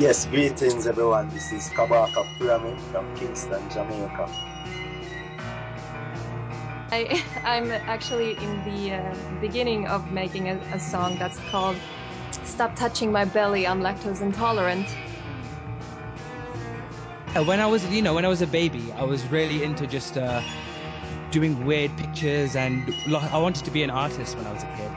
Yes, greetings everyone. This is Kabaka Pyramid from Kingston, Jamaica. I'm actually in the beginning of making a song that's called Stop Touching My Belly, I'm Lactose Intolerant. When I was a baby, I was really into just doing weird pictures, and I wanted to be an artist when I was a kid.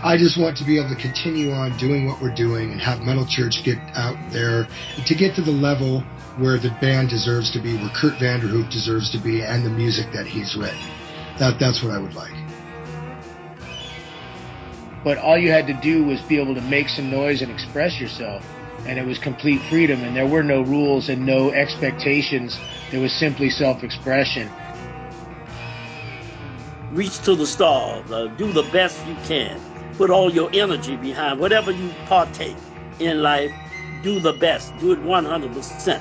I just want to be able to continue on doing what we're doing and have Metal Church get out there to get to the level where the band deserves to be, where Kurt Vanderhoof deserves to be, and the music that he's written. That's what I would like. But all you had to do was be able to make some noise and express yourself, and it was complete freedom, and there were no rules and no expectations. There was simply self-expression. Reach to the stars, do the best you can. Put all your energy behind whatever you partake in life. Do the best. Do it 100%.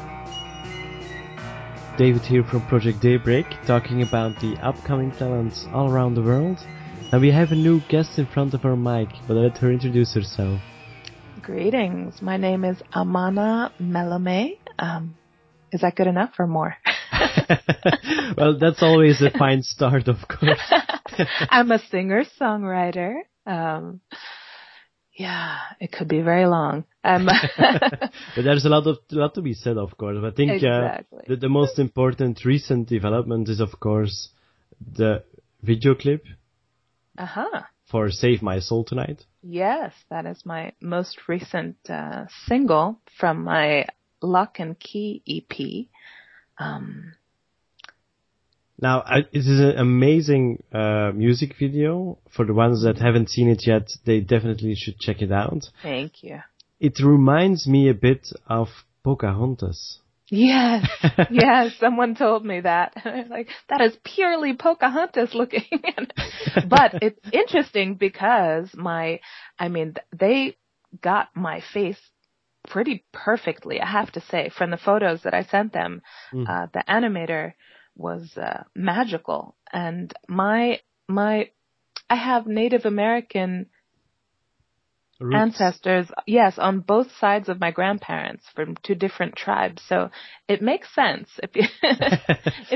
David here from Project Daybreak, talking about the upcoming talents all around the world. And we have a new guest in front of our mic, but let her introduce herself. Greetings. My name is Amana Melome. Is that good enough or more? Well, that's always a fine start, of course. I'm a singer-songwriter. Yeah, it could be very long. But there's a lot to be said, of course. I think exactly. The most important recent development is, of course, the video clip for Save My Soul Tonight. Yes, that is my most recent single from my Lock and Key EP. Now, it is an amazing music video. For the ones that haven't seen it yet, they definitely should check it out. Thank you. It reminds me a bit of Pocahontas. Yes, yes. Someone told me that. I was like, that is purely Pocahontas looking. But it's interesting because they got my face pretty perfectly, I have to say, from the photos that I sent them. The animator was magical, and I have Native American roots. Ancestors, yes, on both sides of my grandparents from two different tribes, so it makes sense.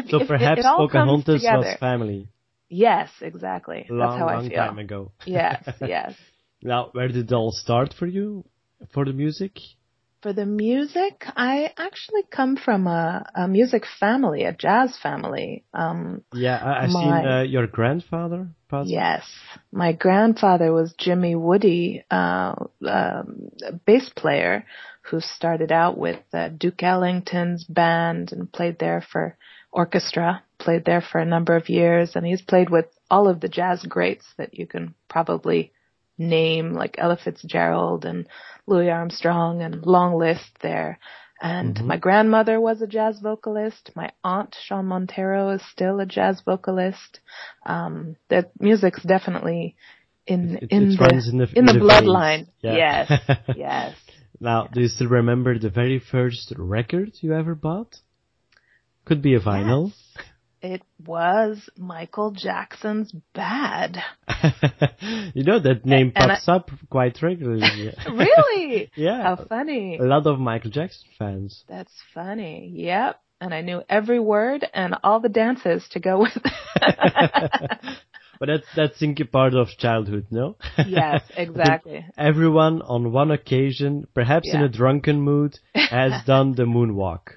So perhaps Pocahontas was family. Yes, exactly. That's how I feel. Long time ago. Yes, yes. Now, where did it all start for you? For the music? For the music, I actually come from a music family, a jazz family. I've seen your grandfather. Possibly. Yes, my grandfather was Jimmy Woody, a bass player who started out with Duke Ellington's band and played there for a number of years. And he's played with all of the jazz greats that you can probably name, like Ella Fitzgerald and Louis Armstrong, and long list there. And my grandmother was a jazz vocalist. My aunt, Sean Montero, is still a jazz vocalist. That music's definitely in the bloodline. Yeah. Yes, yes. Now, do you still remember the very first record you ever bought? Could be a vinyl. Yes. It was Michael Jackson's Bad. You know, that name pops up quite regularly. Really? Yeah. How funny. A lot of Michael Jackson fans. That's funny. Yep. And I knew every word and all the dances to go with it. But that's thinking part of childhood, no? Yes, exactly. Everyone on one occasion, perhaps in a drunken mood, has done the moonwalk.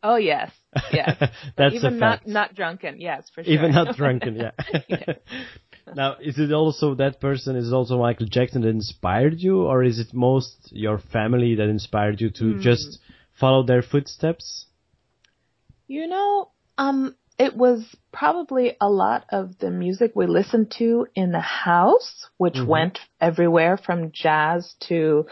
Oh, yes. Yes. That's even a fact. Not drunken. Yes, for sure. Even not drunken. Yeah. Yes. Now, is it also that person? Is it also Michael Jackson that inspired you, or is it most your family that inspired you to just follow their footsteps? You know, it was probably a lot of the music we listened to in the house, which went everywhere from jazz to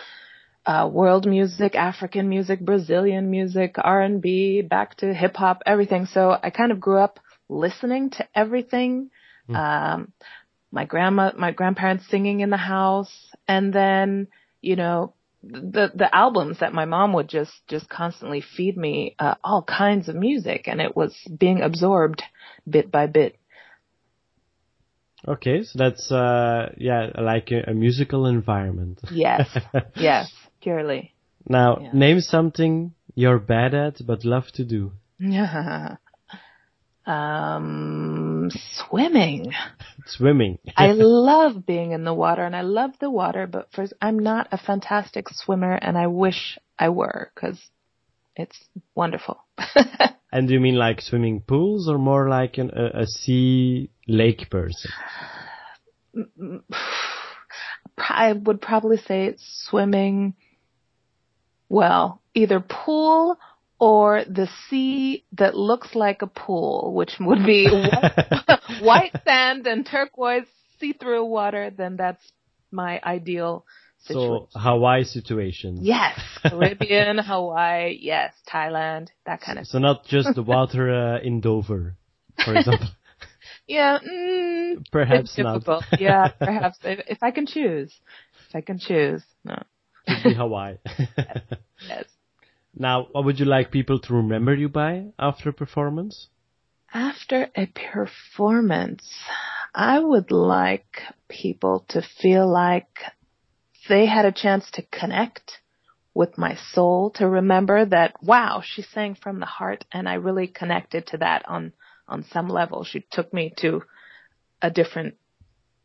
world music, African music, Brazilian music, R&B, back to hip hop, everything. So I kind of grew up listening to everything. My grandparents singing in the house. And then, you know, the albums that my mom would just constantly feed me, all kinds of music, and it was being absorbed bit by bit. Okay, so that's like a musical environment. Yes, yes, purely. Now, yeah. Name something you're bad at but love to do. Swimming. Swimming. I love being in the water, and I love the water, but I'm not a fantastic swimmer, and I wish I were, because it's wonderful. And do you mean like swimming pools, or more like a sea lake person? I would probably say swimming, well, either pool or the sea that looks like a pool, which would be white sand and turquoise see-through water. Then that's my ideal situation. So Hawaii situation. Yes. Caribbean, Hawaii, yes. Thailand, that kind of thing. So not just the water in Dover, for example. Yeah. Perhaps not. Yeah, perhaps. If I can choose. No. It would be Hawaii. Yes. Yes. Now, what would you like people to remember you by after a performance? After a performance, I would like people to feel like they had a chance to connect with my soul, to remember that, wow, she sang from the heart, and I really connected to that on some level. She took me to a different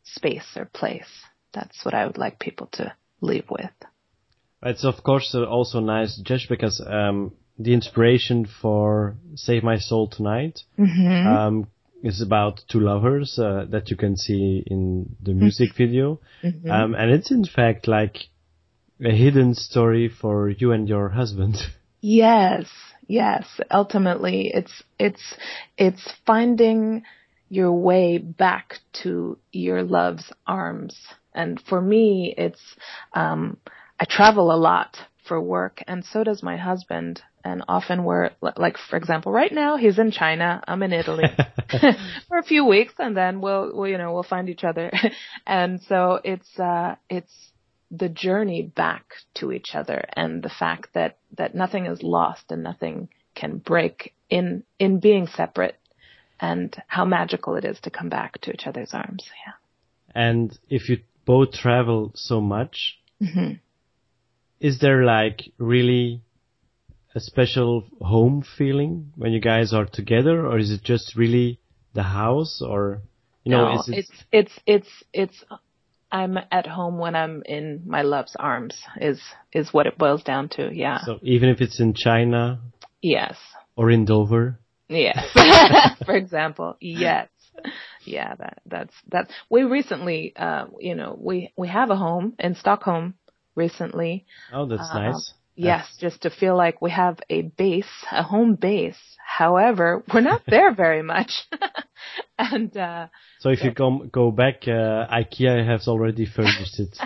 space or place. That's what I would like people to leave with. It's, of course, also nice just because the inspiration for Save My Soul Tonight is about two lovers that you can see in the music video. Mm-hmm. And it's, in fact, like a hidden story for you and your husband. Yes, yes. Ultimately, it's finding your way back to your love's arms. And for me, it's... I travel a lot for work, and so does my husband. And often we're, like, for example, right now he's in China, I'm in Italy for a few weeks, and then we'll find each other. And so it's the journey back to each other, and the fact that nothing is lost and nothing can break in being separate, and how magical it is to come back to each other's arms. Yeah. And if you both travel so much. Mm-hmm. Is there like really a special home feeling when you guys are together, or is it just really the house, or no, is it... it's I'm at home when I'm in my love's arms is what it boils down to, yeah. So even if it's in China, yes, or in Dover, yes, for example, yes. Yeah, that's we recently we have a home in Stockholm. Recently. Oh, that's nice. Yes, just to feel like we have a home base. However, we're not there very much. And so if you go back, IKEA has already furnished it.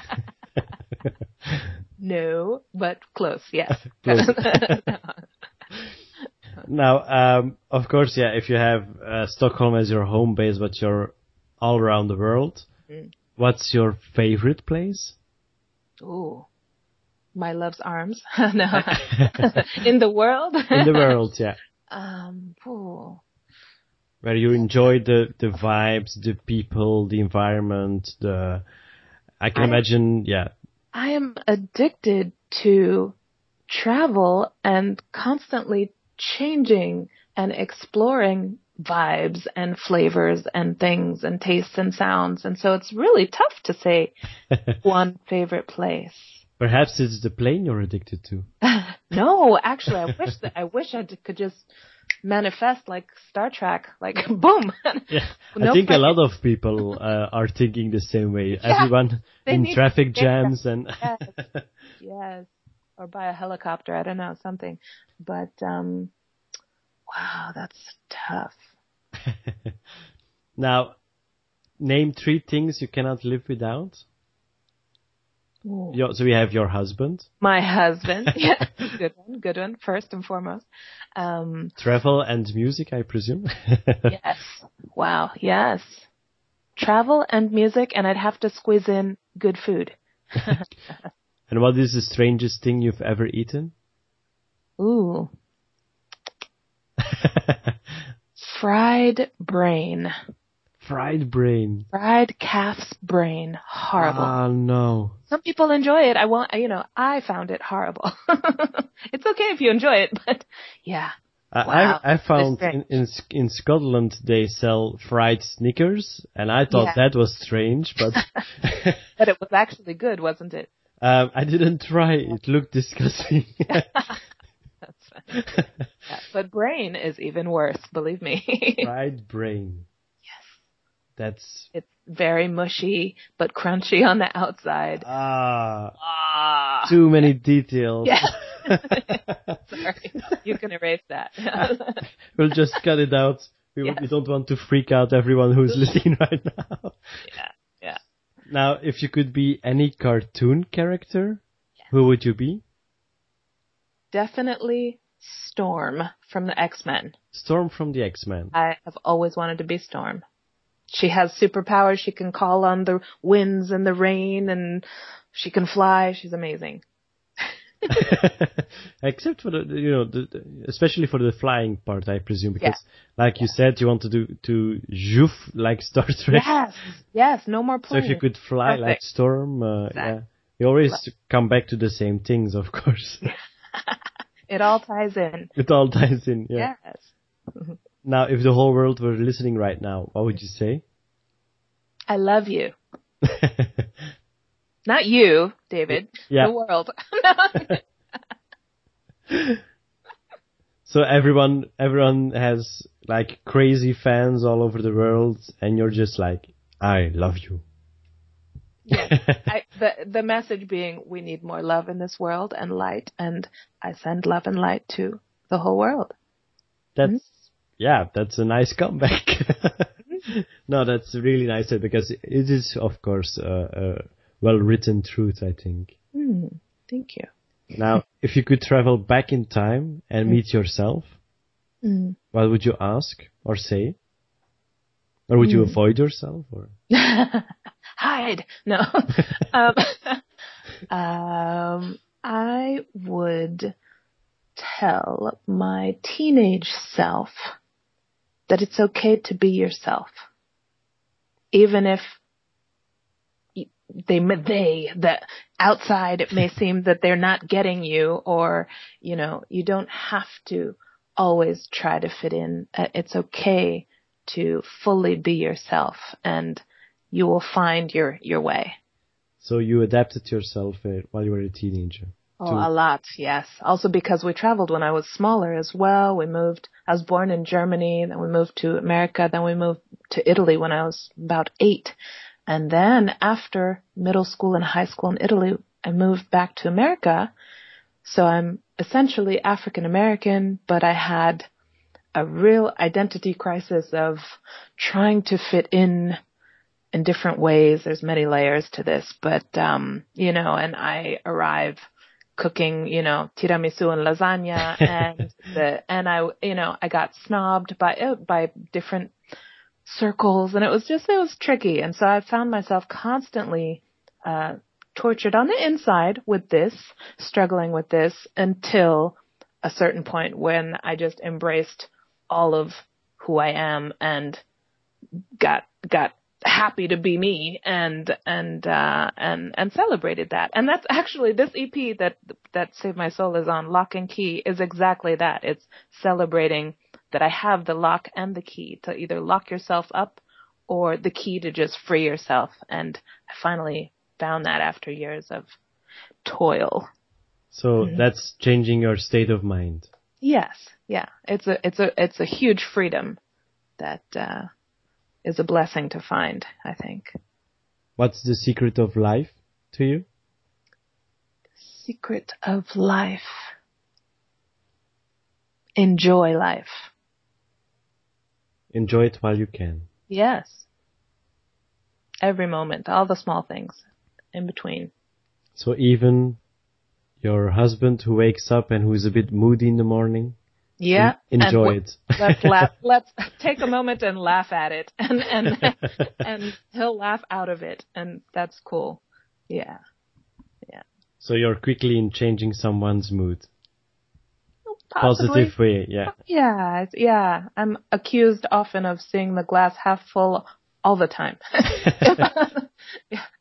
No, but close, yes. Close. Now, of course, yeah, if you have Stockholm as your home base, but you're all around the world, what's your favorite place? Ooh, my love's arms. No, in the world. In the world, yeah. Ooh. Where you enjoy the vibes, the people, the environment. I imagine, yeah. I am addicted to travel and constantly changing and exploring vibes and flavors and things and tastes and sounds, and so it's really tough to say one favorite place. Perhaps it's the plane you're addicted to. No, actually, I wish I could just manifest like Star Trek, like boom. Yeah, no, I think a lot of people are thinking the same way. Yeah, everyone in traffic jams and yes. Yes, or by a helicopter. I don't know, something, but. Wow, that's tough. Now, name three things you cannot live without. So we have your husband. My husband. Yeah, good one. First and foremost. Travel and music, I presume. Yes. Wow, yes. Travel and music, and I'd have to squeeze in good food. And what is the strangest thing you've ever eaten? Ooh. Fried brain. Fried brain. Fried calf's brain. Horrible. Oh, no. Some people enjoy it. I found it horrible. It's okay if you enjoy it, but yeah. Wow. I found in Scotland they sell fried Snickers, and I thought that was strange, but... But it was actually good, wasn't it? I didn't try. It looked disgusting. That's funny. Yeah, but brain is even worse, believe me. Fried brain. It's very mushy, but crunchy on the outside. Too many details. Yeah. Sorry. You can erase that. We'll just cut it out. We don't want to freak out everyone who's listening right now. Yeah. Now, if you could be any cartoon character, who would you be? Definitely Storm from the X-Men. Storm from the X-Men. I have always wanted to be Storm. She has superpowers. She can call on the winds and the rain, and she can fly. She's amazing. Except for especially for the flying part, I presume, because like you said, you want to do zhoof like Star Trek. Yes, no more plane. So if you could fly like Storm, you always come back to the same things, of course. It all ties in. Yeah. Yes. Now, if the whole world were listening right now, what would you say? I love you. Not you, David. Yeah. The world. So everyone has like crazy fans all over the world, and you're just like, I love you. Yes. The message being, we need more love in this world and light, and I send love and light to the whole world. Yeah, that's a nice comeback. No, that's really nice, because it is, of course, a well-written truth, I think. Thank you. Now, if you could travel back in time and meet yourself, what would you ask or say? Or would you avoid yourself? Or? Hide! No. I would tell my teenage self that it's okay to be yourself, even if the outside it may seem that they're not getting you, or you don't have to always try to fit in. It's okay to fully be yourself, and you will find your way. So you adapted yourself while you were a teenager. A lot, yes. Also because we traveled when I was smaller as well. We moved. I was born in Germany, then we moved to America, then we moved to Italy when I was about 8. And then after middle school and high school in Italy, I moved back to America. So I'm essentially African American, but I had a real identity crisis of trying to fit in different ways. There's many layers to this, but, and I arrive cooking, tiramisu and lasagna, and I got snobbed by different circles, and it was tricky. And so I found myself constantly tortured on the inside with this, struggling with this, until a certain point when I just embraced all of who I am and got happy to be me, and celebrated that. And that's actually this EP that Save My Soul is on, Lock and Key, is exactly that. It's celebrating that I have the lock and the key to either lock yourself up, or the key to just free yourself. And I finally found that after years of toil. So that's changing your state of mind. Yes. Yeah. It's a huge freedom that, is a blessing to find, I think. What's the secret of life to you? The secret of life. Enjoy life. Enjoy it while you can. Yes. Every moment, all the small things in between. So even your husband who wakes up and who's a bit moody in the morning? Yeah. Enjoy it. Let's take a moment and laugh at it. And he'll laugh out of it. And that's cool. Yeah. So you're quickly in changing someone's mood. Positive way, yeah. Yeah. I'm accused often of seeing the glass half full all the time.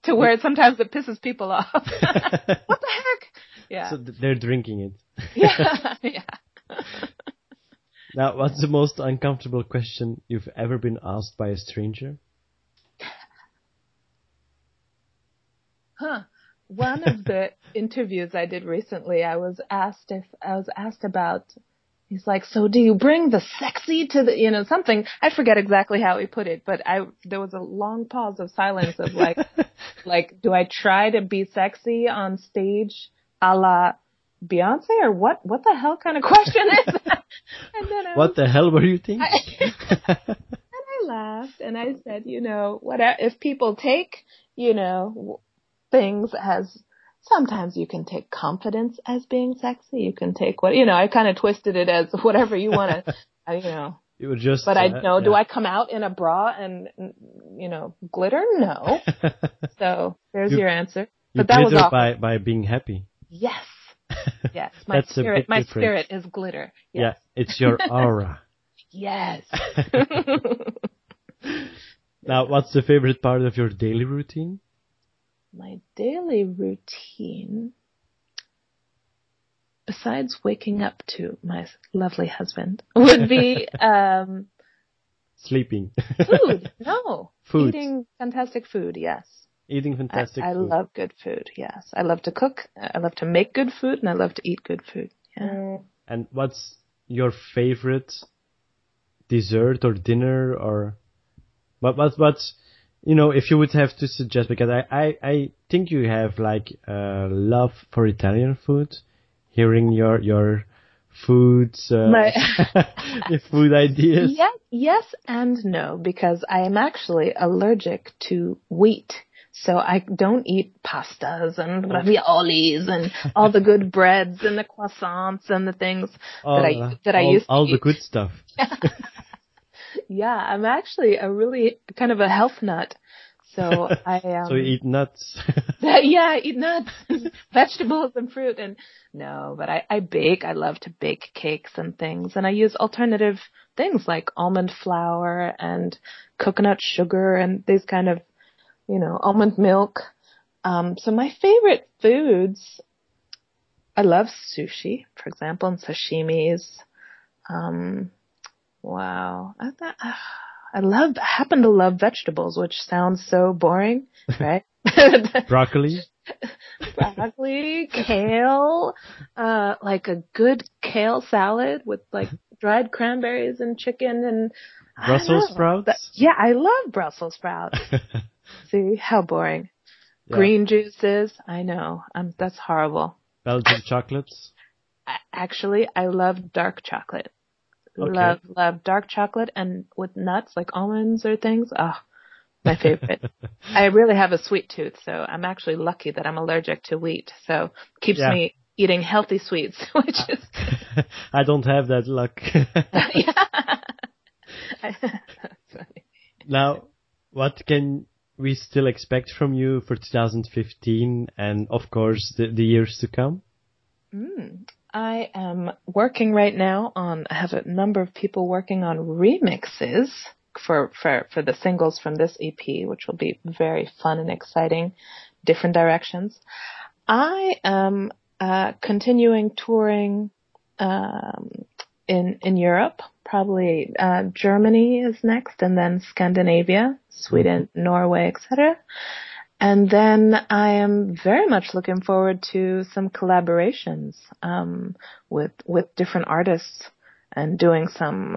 To where sometimes it pisses people off. What the heck? Yeah. So they're drinking it. Yeah. Yeah. Now, what's the most uncomfortable question you've ever been asked by a stranger? Huh. One of the interviews I did recently, I was asked about, he's like, so do you bring the sexy to the, something, I forget exactly how he put it, but there was a long pause of silence of like, do I try to be sexy on stage a la Beyonce, or what the hell kind of question is that? And then what the hell were you thinking? And I laughed and I said, what if people take, things as, sometimes you can take confidence as being sexy. You can take I kind of twisted it as whatever you want to, It was just, but do I come out in a bra and, glitter? No. So there's your answer. But that was awful. By being happy. Yes. Yes. My spirit is glitter. Yes. Yeah. It's your aura. Yes. Now, what's the favorite part of your daily routine? My daily routine, besides waking up to my lovely husband, would be sleeping. Food, no. Food. Eating fantastic food, yes. Eating fantastic food. I love good food, yes. I love to cook, I love to make good food, and I love to eat good food. Yeah. And what's your favorite dessert or dinner, or what's if you would have to suggest, because I think you have love for Italian food, hearing your foods, your food ideas. Yes and no, because I am actually allergic to wheat. So I don't eat pastas and raviolis and all the good breads and the croissants and the things that I used to eat. All the good stuff. Yeah, I'm actually a really kind of a health nut. So I am. So you eat nuts. Yeah, I eat nuts, vegetables and fruit. And no, but I bake. I love to bake cakes and things. And I use alternative things like almond flour and coconut sugar and these kind of, almond milk. So my favorite foods, I love sushi, for example, and sashimis. Wow. I happen to love vegetables, which sounds so boring, right? Broccoli, kale, like a good kale salad with dried cranberries and chicken and Brussels sprouts. Yeah, I love Brussels sprouts. See how boring. Yeah. Green juices. I know. That's horrible. Belgian chocolates. Actually, I love dark chocolate. Okay. Love dark chocolate, and with nuts like almonds or things. Oh, my favorite. I really have a sweet tooth, so I'm actually lucky that I'm allergic to wheat. So keeps me eating healthy sweets, which is. I don't have that luck. Now, what can we still expect from you for 2015 and, of course, the years to come? I am working right now on, I have a number of people working on remixes for the singles from this EP, which will be very fun and exciting, different directions. I am continuing touring in Europe, probably Germany is next, and then Scandinavia, Sweden, Norway, etc. And then I am very much looking forward to some collaborations with different artists and doing some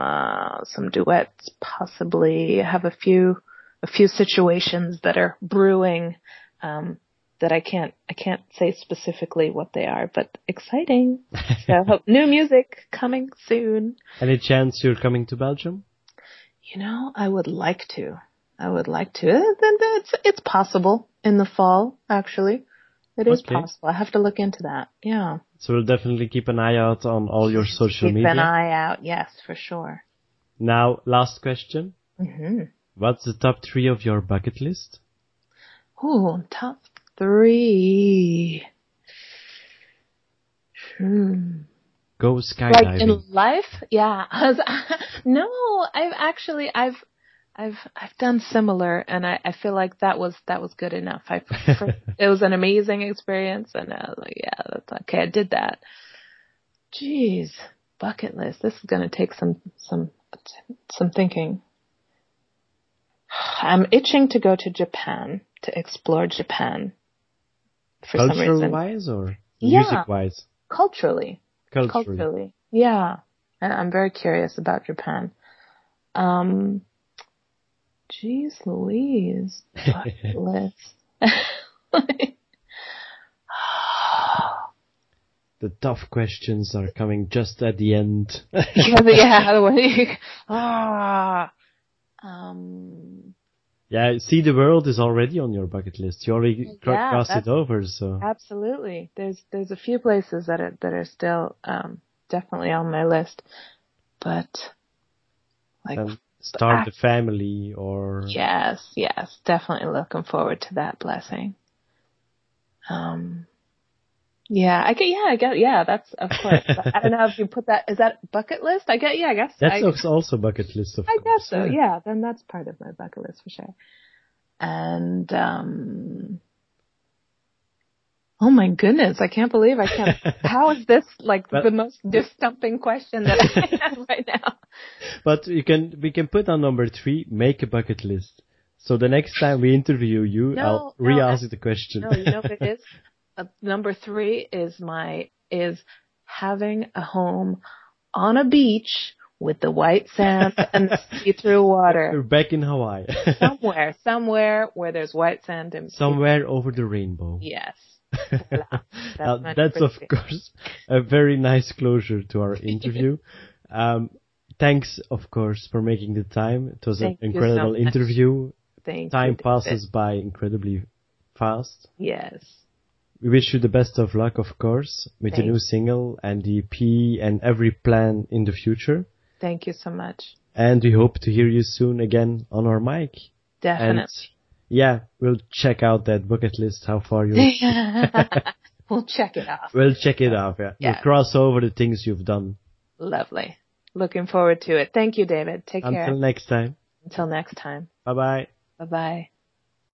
duets. Possibly have a few situations that are brewing that I can't say specifically what they are, but exciting. So I hope new music coming soon. Any chance you're coming to Belgium? I would like to. It's possible in the fall, actually. It is possible. I have to look into that. Yeah. So we'll definitely keep an eye out on all your social media. Keep an eye out. Yes, for sure. Now, last question. Mm-hmm. What's the top 3 of your bucket list? Oh, top 3. Go skydiving. Like in life? Yeah. No, I've I've done similar, and I feel like that was good enough. It was an amazing experience, and I was like, yeah, that's okay. I did that. Jeez, bucket list. This is gonna take some thinking. I'm itching to go to Japan, to explore Japan. For some reason. Culture-wise or music-wise? Culturally, yeah. And I'm very curious about Japan. Jeez Louise. Bucket list. The tough questions are coming just at the end. Yeah, see, the world is already on your bucket list. You already crossed it over, so. Absolutely. There's a few places that are still, definitely on my list. But, like. Start the family or. Yes. Definitely looking forward to that blessing. That's, of course. I don't know if you put that, is that bucket list? I guess. That's also bucket list, of course. I guess so, yeah. Then that's part of my bucket list for sure. And, oh my goodness, I can't believe how is this the most disc-stumping question that I have right now? But we can put on number 3, make a bucket list. So the next time we interview you, I'll re-ask you the question. No, you know what it is? Number 3 is having a home on a beach with the white sand and the see-through water. You're back in Hawaii. Somewhere where there's white sand and somewhere over the rainbow. Yes. That's of course a very nice closure to our interview. Thanks, of course, for making the time. It was an incredible interview. Time passes by incredibly fast. Yes. We wish you the best of luck, of course, with the new single and the EP and every plan in the future. Thank you so much. And we hope to hear you soon again on our mic. Definitely. And we'll check out that bucket list, how far you... We'll check it off. We'll check it off, yeah. We'll cross over the things you've done. Lovely. Looking forward to it. Thank you, David. Take care. Until next time. Bye-bye.